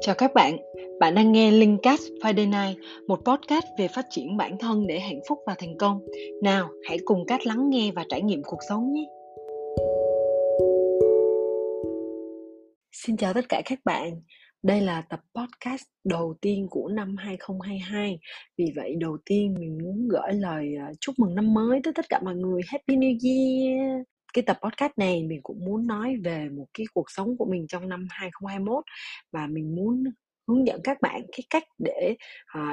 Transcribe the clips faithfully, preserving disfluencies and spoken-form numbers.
Chào các bạn, bạn đang nghe Linkcast Friday Night, một podcast về phát triển bản thân để hạnh phúc và thành công. Nào, hãy cùng Cát lắng nghe và trải nghiệm cuộc sống nhé. Xin chào tất cả các bạn. Đây là tập podcast đầu tiên của năm hai không hai hai. Vì vậy đầu tiên mình muốn gửi lời chúc mừng năm mới tới tất cả mọi người. Happy New Year! Cái tập podcast này mình cũng muốn nói về một cái cuộc sống của mình trong năm hai không hai mốt. Và mình muốn hướng dẫn các bạn cái cách để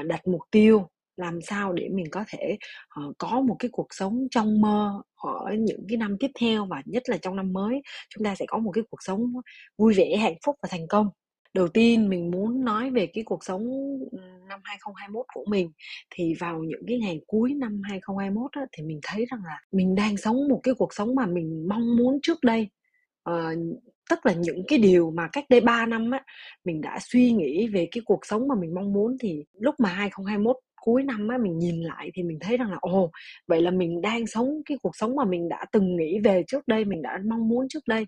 đặt mục tiêu, làm sao để mình có thể uh, có một cái cuộc sống trong mơ ở những cái năm tiếp theo, và nhất là trong năm mới chúng ta sẽ có một cái cuộc sống vui vẻ, hạnh phúc và thành công. Đầu tiên mình muốn nói về cái cuộc sống năm hai không hai mốt của mình. Thì vào những cái ngày cuối năm hai không hai mốt á, thì mình thấy rằng là mình đang sống một cái cuộc sống mà mình mong muốn trước đây. Uh, tức là những cái điều mà cách đây ba năm á, mình đã suy nghĩ về cái cuộc sống mà mình mong muốn. Thì lúc mà hai không hai mốt cuối năm á, mình nhìn lại thì mình thấy rằng là ồ, vậy là mình đang sống cái cuộc sống mà mình đã từng nghĩ về trước đây, mình đã mong muốn trước đây.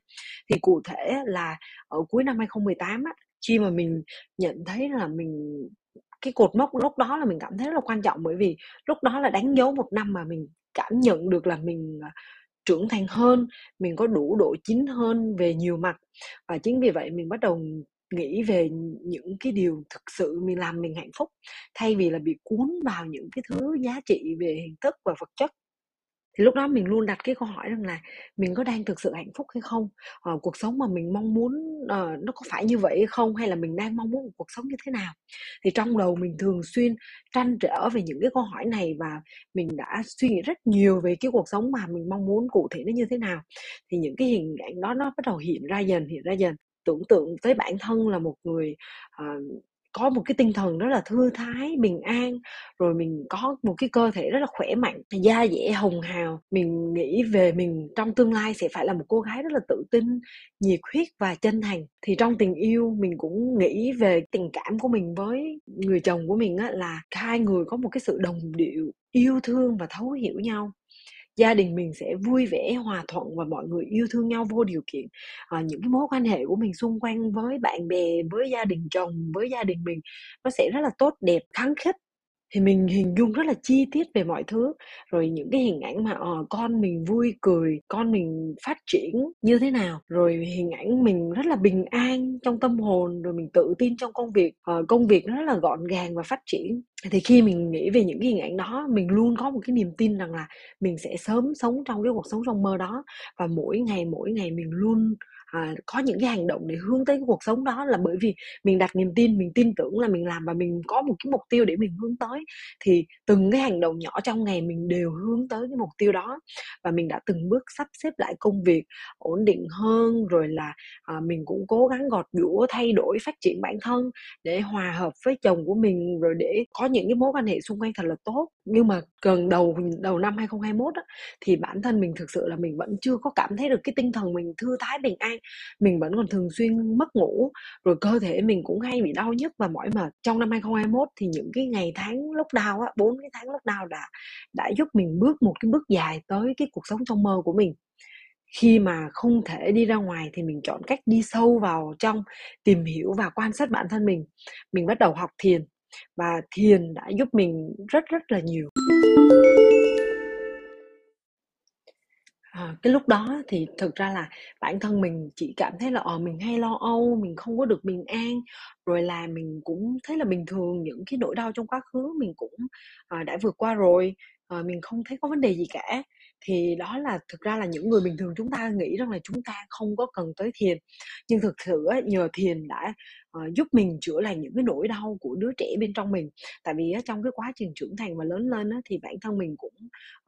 Thì cụ thể là ở cuối năm hai không một tám á, khi mà mình nhận thấy là mình cái cột mốc lúc đó là mình cảm thấy rất là quan trọng, bởi vì lúc đó là đánh dấu một năm mà mình cảm nhận được là mình trưởng thành hơn, mình có đủ độ chín hơn về nhiều mặt. Và chính vì vậy mình bắt đầu nghĩ về những cái điều thực sự mình làm mình hạnh phúc, thay vì là bị cuốn vào những cái thứ giá trị về hình thức và vật chất. Thì lúc đó mình luôn đặt cái câu hỏi rằng là mình có đang thực sự hạnh phúc hay không, à, cuộc sống mà mình mong muốn à, nó có phải như vậy hay không, hay là mình đang mong muốn một cuộc sống như thế nào. Thì trong đầu mình thường xuyên trăn trở về những cái câu hỏi này, và mình đã suy nghĩ rất nhiều về cái cuộc sống mà mình mong muốn cụ thể nó như thế nào. Thì những cái hình ảnh đó nó bắt đầu hiện ra dần hiện ra dần. Tưởng tượng tới bản thân là một người uh, có một cái tinh thần rất là thư thái, bình an, rồi mình có một cái cơ thể rất là khỏe mạnh, da dẻ hồng hào. Mình nghĩ về mình trong tương lai sẽ phải là một cô gái rất là tự tin, nhiệt huyết và chân thành. Thì trong tình yêu mình cũng nghĩ về tình cảm của mình với người chồng của mình á, là hai người có một cái sự đồng điệu, yêu thương và thấu hiểu nhau. Gia đình mình sẽ vui vẻ, hòa thuận và mọi người yêu thương nhau vô điều kiện. À, những cái mối quan hệ của mình xung quanh với bạn bè, với gia đình chồng, với gia đình mình nó sẽ rất là tốt đẹp, kháng khích. Thì mình hình dung rất là chi tiết về mọi thứ. Rồi những cái hình ảnh mà à, con mình vui cười, con mình phát triển như thế nào. Rồi hình ảnh mình rất là bình an trong tâm hồn, rồi mình tự tin trong công việc, à, công việc nó rất là gọn gàng và phát triển. Thì khi mình nghĩ về những cái hình ảnh đó, mình luôn có một cái niềm tin rằng là mình sẽ sớm sống trong cái cuộc sống trong mơ đó. Và mỗi ngày mỗi ngày mình luôn à, có những cái hành động để hướng tới cái cuộc sống đó, là bởi vì mình đặt niềm tin, mình tin tưởng là mình làm và mình có một cái mục tiêu để mình hướng tới. Thì từng cái hành động nhỏ trong ngày mình đều hướng tới cái mục tiêu đó. Và mình đã từng bước sắp xếp lại công việc ổn định hơn, rồi là à, mình cũng cố gắng gọt giũa, thay đổi, phát triển bản thân để hòa hợp với chồng của mình, rồi để có những cái mối quan hệ xung quanh thật là tốt. Nhưng mà gần đầu đầu năm hai không hai mốt á, thì bản thân mình thực sự là mình vẫn chưa có cảm thấy được cái tinh thần mình thư thái, bình an. Mình vẫn còn thường xuyên mất ngủ, rồi cơ thể mình cũng hay bị đau nhức và mỏi mệt. Trong năm hai không hai mốt thì những cái ngày tháng lockdown á, bốn cái tháng lockdown đã đã giúp mình bước một cái bước dài tới cái cuộc sống trong mơ của mình. Khi mà không thể đi ra ngoài thì mình chọn cách đi sâu vào trong, tìm hiểu và quan sát bản thân mình. Mình bắt đầu học thiền, và thiền đã giúp mình rất rất là nhiều. À, cái lúc đó thì thực ra là bản thân mình chỉ cảm thấy là ờ, mình hay lo âu, mình không có được bình an. Rồi là mình cũng thấy là bình thường, những cái nỗi đau trong quá khứ mình cũng à, đã vượt qua rồi, à, mình không thấy có vấn đề gì cả. Thì đó là thực ra là những người bình thường chúng ta nghĩ rằng là chúng ta không có cần tới thiền. Nhưng thực sự á, nhờ thiền đã uh, giúp mình chữa lành những cái nỗi đau của đứa trẻ bên trong mình. Tại vì á, trong cái quá trình trưởng thành và lớn lên á, thì bản thân mình cũng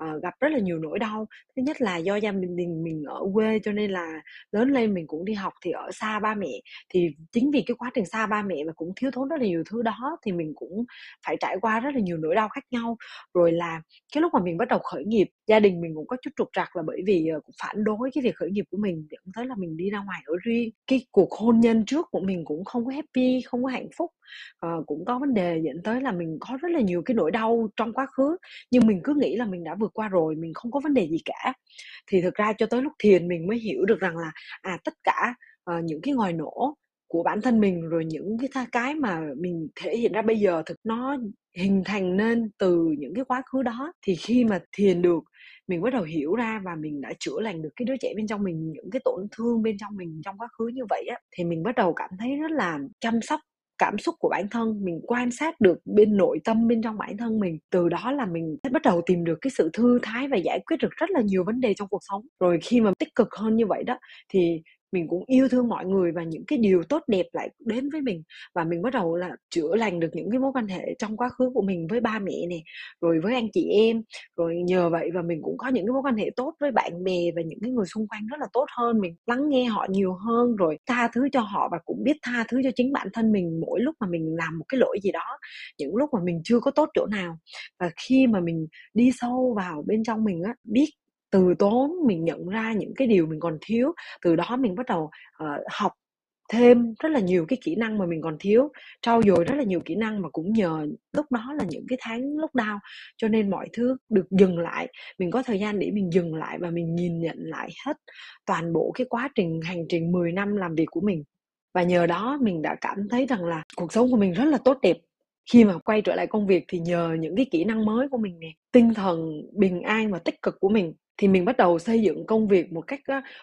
uh, gặp rất là nhiều nỗi đau. Thứ nhất là do gia đình mình, mình ở quê, cho nên là lớn lên mình cũng đi học thì ở xa ba mẹ. Thì chính vì cái quá trình xa ba mẹ và cũng thiếu thốn rất là nhiều thứ đó, thì mình cũng phải trải qua rất là nhiều nỗi đau khác nhau. Rồi là cái lúc mà mình bắt đầu khởi nghiệp, gia đình mình cũng có chút trục trặc là bởi vì cũng phản đối cái việc khởi nghiệp của mình, thì cũng thấy là mình đi ra ngoài ở riêng. Cái cuộc hôn nhân trước của mình cũng không có happy, không có hạnh phúc, à, cũng có vấn đề dẫn tới là mình có rất là nhiều cái nỗi đau trong quá khứ. Nhưng mình cứ nghĩ là mình đã vượt qua rồi, mình không có vấn đề gì cả. Thì thực ra cho tới lúc thiền mình mới hiểu được rằng là à, tất cả à, những cái ngòi nổ của bản thân mình, rồi những cái cái mà mình thể hiện ra bây giờ thực nó hình thành nên từ những cái quá khứ đó. Thì khi mà thiền được, mình bắt đầu hiểu ra và mình đã chữa lành được cái đứa trẻ bên trong mình, những cái tổn thương bên trong mình trong quá khứ như vậy á, thì mình bắt đầu cảm thấy rất là chăm sóc cảm xúc của bản thân, mình quan sát được bên nội tâm bên trong bản thân mình. Từ đó là mình bắt đầu tìm được cái sự thư thái và giải quyết được rất là nhiều vấn đề trong cuộc sống. Rồi khi mà tích cực hơn như vậy đó thì mình cũng yêu thương mọi người và những cái điều tốt đẹp lại đến với mình. Và mình bắt đầu là chữa lành được những cái mối quan hệ trong quá khứ của mình với ba mẹ này, rồi với anh chị em. Rồi nhờ vậy và mình cũng có những cái mối quan hệ tốt với bạn bè và những cái người xung quanh rất là tốt hơn. Mình lắng nghe họ nhiều hơn, rồi tha thứ cho họ và cũng biết tha thứ cho chính bản thân mình mỗi lúc mà mình làm một cái lỗi gì đó, những lúc mà mình chưa có tốt chỗ nào. Và khi mà mình đi sâu vào bên trong mình á, biết từ tốn, mình nhận ra những cái điều mình còn thiếu. Từ đó mình bắt đầu uh, học thêm rất là nhiều cái kỹ năng mà mình còn thiếu, trau dồi rất là nhiều kỹ năng. Mà cũng nhờ lúc đó là những cái tháng lockdown, cho nên mọi thứ được dừng lại. Mình có thời gian để mình dừng lại và mình nhìn nhận lại hết toàn bộ cái quá trình, hành trình mười năm làm việc của mình. Và nhờ đó mình đã cảm thấy rằng là cuộc sống của mình rất là tốt đẹp. Khi mà quay trở lại công việc thì nhờ những cái kỹ năng mới của mình nè, tinh thần bình an và tích cực của mình, thì mình bắt đầu xây dựng công việc một cách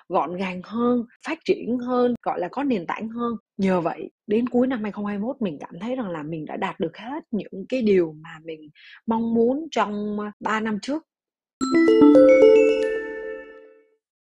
gọn gàng hơn, phát triển hơn, gọi là có nền tảng hơn. Nhờ vậy, đến cuối năm hai không hai mốt mình cảm thấy rằng là mình đã đạt được hết những cái điều mà mình mong muốn trong ba năm trước.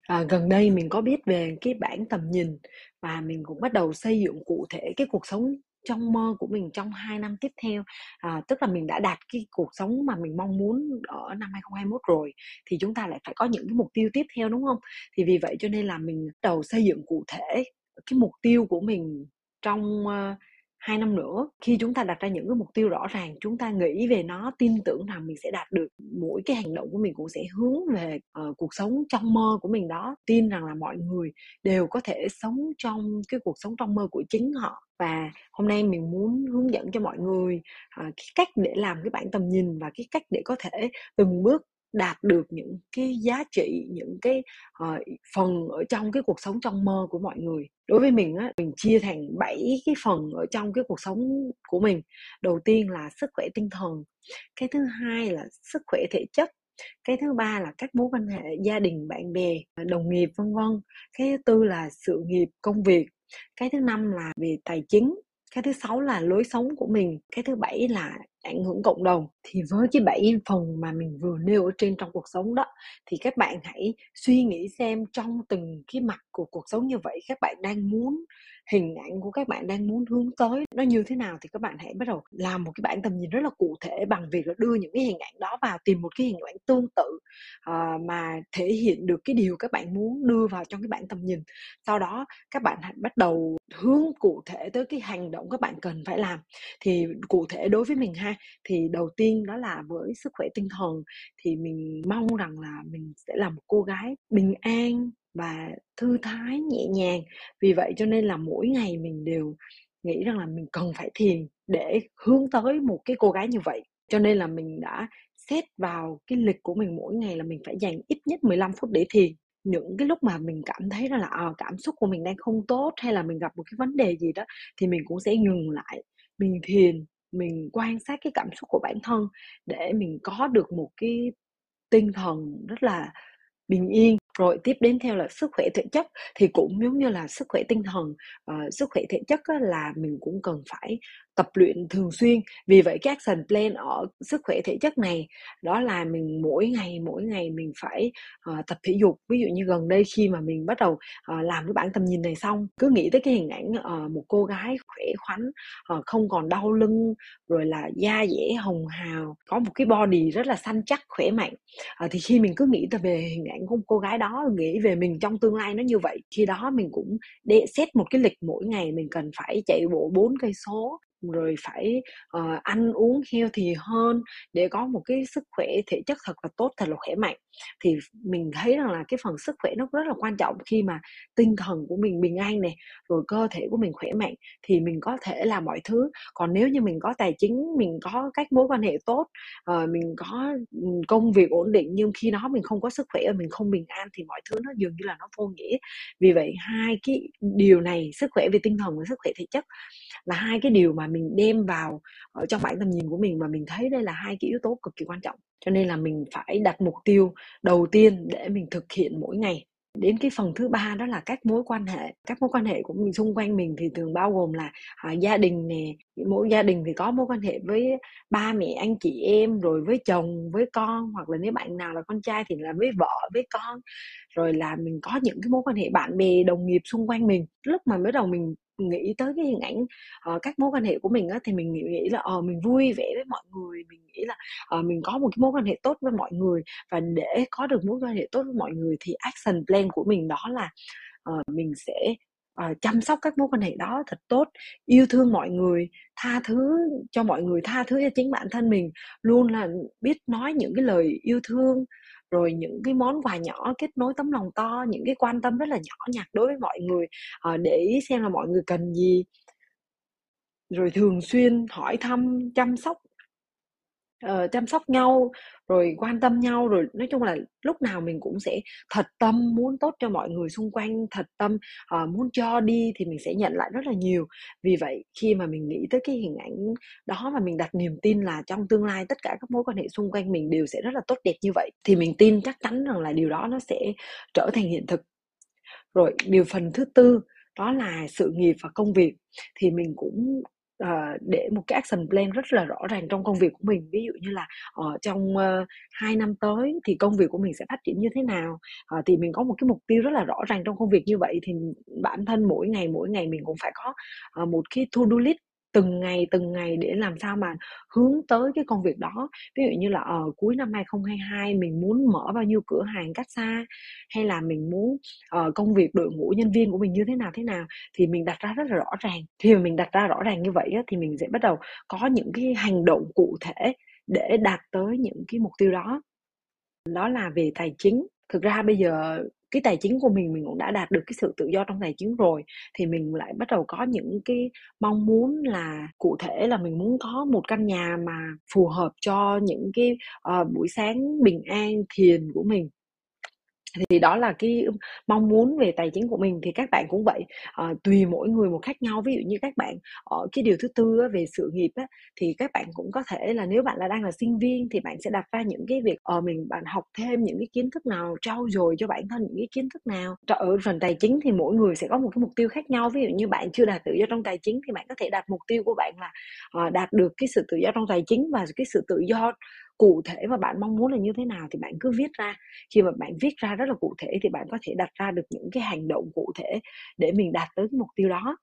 À, gần đây mình có biết về cái bảng tầm nhìn và mình cũng bắt đầu xây dựng cụ thể cái cuộc sống trong mơ của mình trong hai năm tiếp theo. à, Tức là mình đã đạt cái cuộc sống mà mình mong muốn ở năm hai không hai mốt rồi, thì chúng ta lại phải có những cái mục tiêu tiếp theo, đúng không? Thì vì vậy cho nên là mình bắt đầu xây dựng cụ thể cái mục tiêu của mình trong uh, hai năm nữa. Khi chúng ta đặt ra những cái mục tiêu rõ ràng, chúng ta nghĩ về nó, tin tưởng rằng mình sẽ đạt được, mỗi cái hành động của mình cũng sẽ hướng về uh, cuộc sống trong mơ của mình đó. Tin rằng là mọi người đều có thể sống trong cái cuộc sống trong mơ của chính họ. Và hôm nay mình muốn hướng dẫn cho mọi người uh, cái cách để làm cái bảng tầm nhìn và cái cách để có thể từng bước đạt được những cái giá trị, những cái uh, phần ở trong cái cuộc sống trong mơ của mọi người. Đối với mình á, mình chia thành bảy cái phần ở trong cái cuộc sống của mình. Đầu tiên là sức khỏe tinh thần, cái thứ hai là sức khỏe thể chất, cái thứ ba là các mối quan hệ gia đình, bạn bè, đồng nghiệp, vân vân. Cái thứ tư là sự nghiệp, công việc. Cái thứ năm là về tài chính. Cái thứ sáu là lối sống của mình. Cái thứ bảy là ảnh hưởng cộng đồng. Thì với cái bảy phần mà mình vừa nêu ở trên trong cuộc sống đó, thì các bạn hãy suy nghĩ xem trong từng cái mặt của cuộc sống như vậy, các bạn đang muốn, hình ảnh của các bạn đang muốn hướng tới nó như thế nào. Thì các bạn hãy bắt đầu làm một cái bảng tầm nhìn rất là cụ thể bằng việc là đưa những cái hình ảnh đó vào, tìm một cái hình ảnh tương tự uh, mà thể hiện được cái điều các bạn muốn đưa vào trong cái bảng tầm nhìn. Sau đó các bạn hãy bắt đầu hướng cụ thể tới cái hành động các bạn cần phải làm. Thì cụ thể đối với mình ha, thì đầu tiên đó là với sức khỏe tinh thần, thì mình mong rằng là mình sẽ là một cô gái bình an và thư thái, nhẹ nhàng. Vì vậy cho nên là mỗi ngày mình đều nghĩ rằng là mình cần phải thiền để hướng tới một cái cô gái như vậy. Cho nên là mình đã xét vào cái lịch của mình mỗi ngày là mình phải dành ít nhất mười lăm phút để thiền. Những cái lúc mà mình cảm thấy đó là à, cảm xúc của mình đang không tốt, hay là mình gặp một cái vấn đề gì đó, thì mình cũng sẽ ngừng lại, mình thiền, mình quan sát cái cảm xúc của bản thân để mình có được một cái tinh thần rất là bình yên. Rồi tiếp đến theo là sức khỏe thể chất, thì cũng giống như là sức khỏe tinh thần, uh, sức khỏe thể chất là mình cũng cần phải tập luyện thường xuyên. Vì vậy cái action plan ở sức khỏe thể chất này đó là mình mỗi ngày mỗi ngày mình phải uh, tập thể dục. Ví dụ như gần đây khi mà mình bắt đầu uh, làm cái bảng tầm nhìn này xong, cứ nghĩ tới cái hình ảnh uh, một cô gái khỏe khoắn, uh, không còn đau lưng, rồi là da dẻ hồng hào, có một cái body rất là săn chắc, khỏe mạnh. Uh, thì khi mình cứ nghĩ tới về hình ảnh của một cô gái đó, nghĩ về mình trong tương lai nó như vậy, khi đó mình cũng để set một cái lịch mỗi ngày mình cần phải chạy bộ bốn cây số, rồi phải uh, ăn uống healthy hơn để có một cái sức khỏe thể chất thật là tốt, thật là khỏe mạnh. Thì mình thấy rằng là cái phần sức khỏe nó rất là quan trọng. Khi mà tinh thần của mình bình an này, rồi cơ thể của mình khỏe mạnh thì mình có thể làm mọi thứ. Còn nếu như mình có tài chính, mình có các mối quan hệ tốt, uh, mình có công việc ổn định, nhưng khi đó mình không có sức khỏe, mình không bình an thì mọi thứ nó dường như là nó vô nghĩa. Vì vậy hai cái điều này, sức khỏe về tinh thần và sức khỏe thể chất, là hai cái điều mà mình đem vào ở trong bản tầm nhìn của mình, và mình thấy đây là hai cái yếu tố cực kỳ quan trọng. Cho nên là mình phải đặt mục tiêu đầu tiên để mình thực hiện mỗi ngày. Đến cái phần thứ ba đó là các mối quan hệ. Các mối quan hệ của mình xung quanh mình thì thường bao gồm là à, gia đình nè. Mỗi gia đình thì có mối quan hệ với ba mẹ, anh chị em, rồi với chồng, với con, hoặc là nếu bạn nào là con trai thì là với vợ, với con. Rồi là mình có những cái mối quan hệ bạn bè, đồng nghiệp xung quanh mình. Lúc mà mới đầu mình nghĩ tới cái hình ảnh uh, các mối quan hệ của mình á, thì mình nghĩ, nghĩ là uh, mình vui vẻ với mọi người, mình nghĩ là uh, mình có một cái mối quan hệ tốt với mọi người. Và để có được mối quan hệ tốt với mọi người thì action plan của mình đó là uh, mình sẽ uh, chăm sóc các mối quan hệ đó thật tốt, yêu thương mọi người, tha thứ cho mọi người, tha thứ cho chính bản thân mình, luôn là biết nói những cái lời yêu thương, rồi những cái món quà nhỏ kết nối tấm lòng to, những cái quan tâm rất là nhỏ nhặt đối với mọi người, để ý xem là mọi người cần gì, rồi thường xuyên hỏi thăm, chăm sóc Uh, chăm sóc nhau, rồi quan tâm nhau. Rồi nói chung là lúc nào mình cũng sẽ thật tâm muốn tốt cho mọi người xung quanh, thật tâm uh, muốn cho đi thì mình sẽ nhận lại rất là nhiều. Vì vậy khi mà mình nghĩ tới cái hình ảnh đó và mình đặt niềm tin là trong tương lai tất cả các mối quan hệ xung quanh mình đều sẽ rất là tốt đẹp như vậy, thì mình tin chắc chắn rằng là điều đó nó sẽ trở thành hiện thực. Rồi điều phần thứ tư đó là sự nghiệp và công việc, thì mình cũng Uh, để một cái action plan rất là rõ ràng trong công việc của mình. Ví dụ như là uh, trong uh, hai năm tới thì công việc của mình sẽ phát triển như thế nào, uh, thì mình có một cái mục tiêu rất là rõ ràng trong công việc. Như vậy thì bản thân mỗi ngày mỗi ngày mình cũng phải có uh, một cái to do list từng ngày từng ngày để làm sao mà hướng tới cái công việc đó. Ví dụ như là ở uh, cuối năm hai không hai hai mình muốn mở bao nhiêu cửa hàng cách xa, hay là mình muốn uh, công việc đội ngũ nhân viên của mình như thế nào thế nào, thì mình đặt ra rất là rõ ràng. Khi mà mình đặt ra rõ ràng như vậy á, thì mình sẽ bắt đầu có những cái hành động cụ thể để đạt tới những cái mục tiêu đó. Đó là về tài chính. Thực ra bây giờ cái tài chính của mình, mình cũng đã đạt được cái sự tự do trong tài chính rồi, thì mình lại bắt đầu có những cái mong muốn là cụ thể là mình muốn có một căn nhà mà phù hợp cho những cái uh, buổi sáng bình an thiền của mình. Thì đó là cái mong muốn về tài chính của mình. Thì các bạn cũng vậy, à, tùy mỗi người một khác nhau. Ví dụ như các bạn ở cái điều thứ tư á, về sự nghiệp á, thì các bạn cũng có thể là nếu bạn là đang là sinh viên thì bạn sẽ đặt ra những cái việc ờ, mình bạn học thêm những cái kiến thức nào, trau dồi cho bản thân những cái kiến thức nào. Ở phần tài chính thì mỗi người sẽ có một cái mục tiêu khác nhau. Ví dụ như bạn chưa đạt tự do trong tài chính thì bạn có thể đặt mục tiêu của bạn là à, đạt được cái sự tự do trong tài chính, và cái sự tự do cụ thể mà bạn mong muốn là như thế nào thì bạn cứ viết ra. Khi mà bạn viết ra rất là cụ thể thì bạn có thể đặt ra được những cái hành động cụ thể để mình đạt tới cái mục tiêu đó.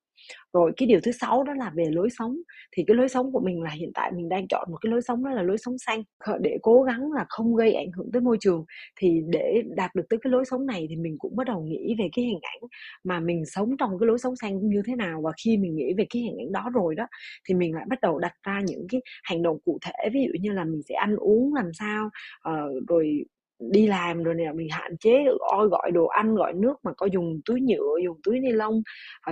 Rồi cái điều thứ sáu đó là về lối sống. Thì cái lối sống của mình là hiện tại mình đang chọn một cái lối sống, đó là lối sống xanh, để cố gắng là không gây ảnh hưởng tới môi trường. Thì để đạt được tới cái lối sống này thì mình cũng bắt đầu nghĩ về cái hình ảnh mà mình sống trong cái lối sống xanh như thế nào. Và khi mình nghĩ về cái hình ảnh đó rồi đó thì mình lại bắt đầu đặt ra những cái hành động cụ thể. Ví dụ như là mình sẽ ăn uống làm sao, uh, rồi đi làm rồi nè, mình hạn chế ôi gọi đồ ăn, gọi nước mà có dùng túi nhựa, dùng túi ni lông,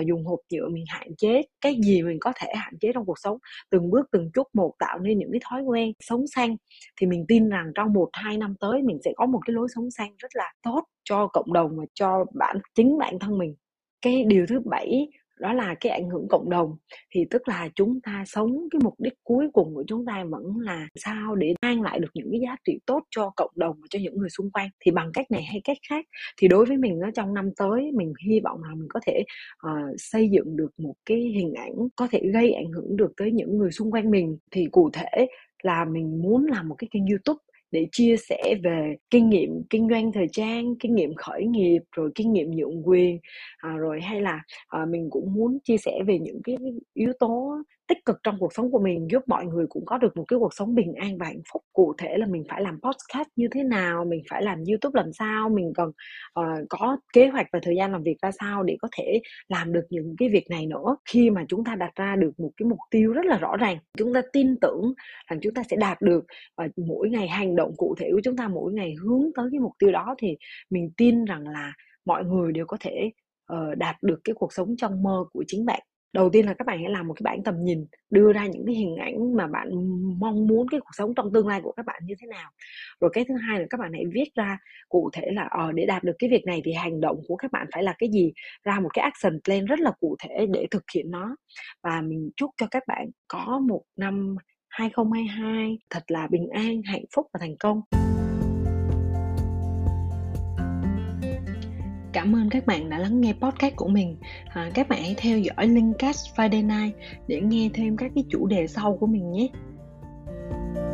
dùng hộp nhựa. Mình hạn chế cái gì mình có thể hạn chế trong cuộc sống, từng bước từng chút một tạo nên những cái thói quen sống xanh. Thì mình tin rằng trong một hai năm tới mình sẽ có một cái lối sống xanh rất là tốt cho cộng đồng và cho bản chính bản thân mình. Cái điều thứ bảy đó là cái ảnh hưởng cộng đồng. Thì tức là chúng ta sống, cái mục đích cuối cùng của chúng ta vẫn là sao để mang lại được những cái giá trị tốt cho cộng đồng và cho những người xung quanh, thì bằng cách này hay cách khác. Thì đối với mình đó, trong năm tới mình hy vọng là mình có thể uh, xây dựng được một cái hình ảnh có thể gây ảnh hưởng được tới những người xung quanh mình. Thì cụ thể là mình muốn làm một cái kênh YouTube để chia sẻ về kinh nghiệm kinh doanh thời trang, kinh nghiệm khởi nghiệp, rồi kinh nghiệm nhượng quyền, à, rồi hay là à, mình cũng muốn chia sẻ về những cái yếu tố tích cực trong cuộc sống của mình, giúp mọi người cũng có được một cái cuộc sống bình an và hạnh phúc. Cụ thể là mình phải làm podcast như thế nào, mình phải làm YouTube làm sao, mình cần uh, có kế hoạch và thời gian làm việc ra sao để có thể làm được những cái việc này nữa. Khi mà chúng ta đặt ra được một cái mục tiêu rất là rõ ràng, chúng ta tin tưởng rằng chúng ta sẽ đạt được, uh, mỗi ngày hành động cụ thể của chúng ta, mỗi ngày hướng tới cái mục tiêu đó, thì mình tin rằng là mọi người đều có thể uh, đạt được cái cuộc sống trong mơ của chính bạn. Đầu tiên là các bạn hãy làm một cái bảng tầm nhìn, đưa ra những cái hình ảnh mà bạn mong muốn cái cuộc sống trong tương lai của các bạn như thế nào. Rồi cái thứ hai là các bạn hãy viết ra cụ thể là ờ, để đạt được cái việc này thì hành động của các bạn phải là cái gì, ra một cái action plan rất là cụ thể để thực hiện nó. Và mình chúc cho các bạn có một năm hai không hai hai thật là bình an, hạnh phúc và thành công. Cảm ơn các bạn đã lắng nghe podcast của mình. À, các bạn hãy theo dõi Linkcast Friday Night để nghe thêm các cái chủ đề sau của mình nhé.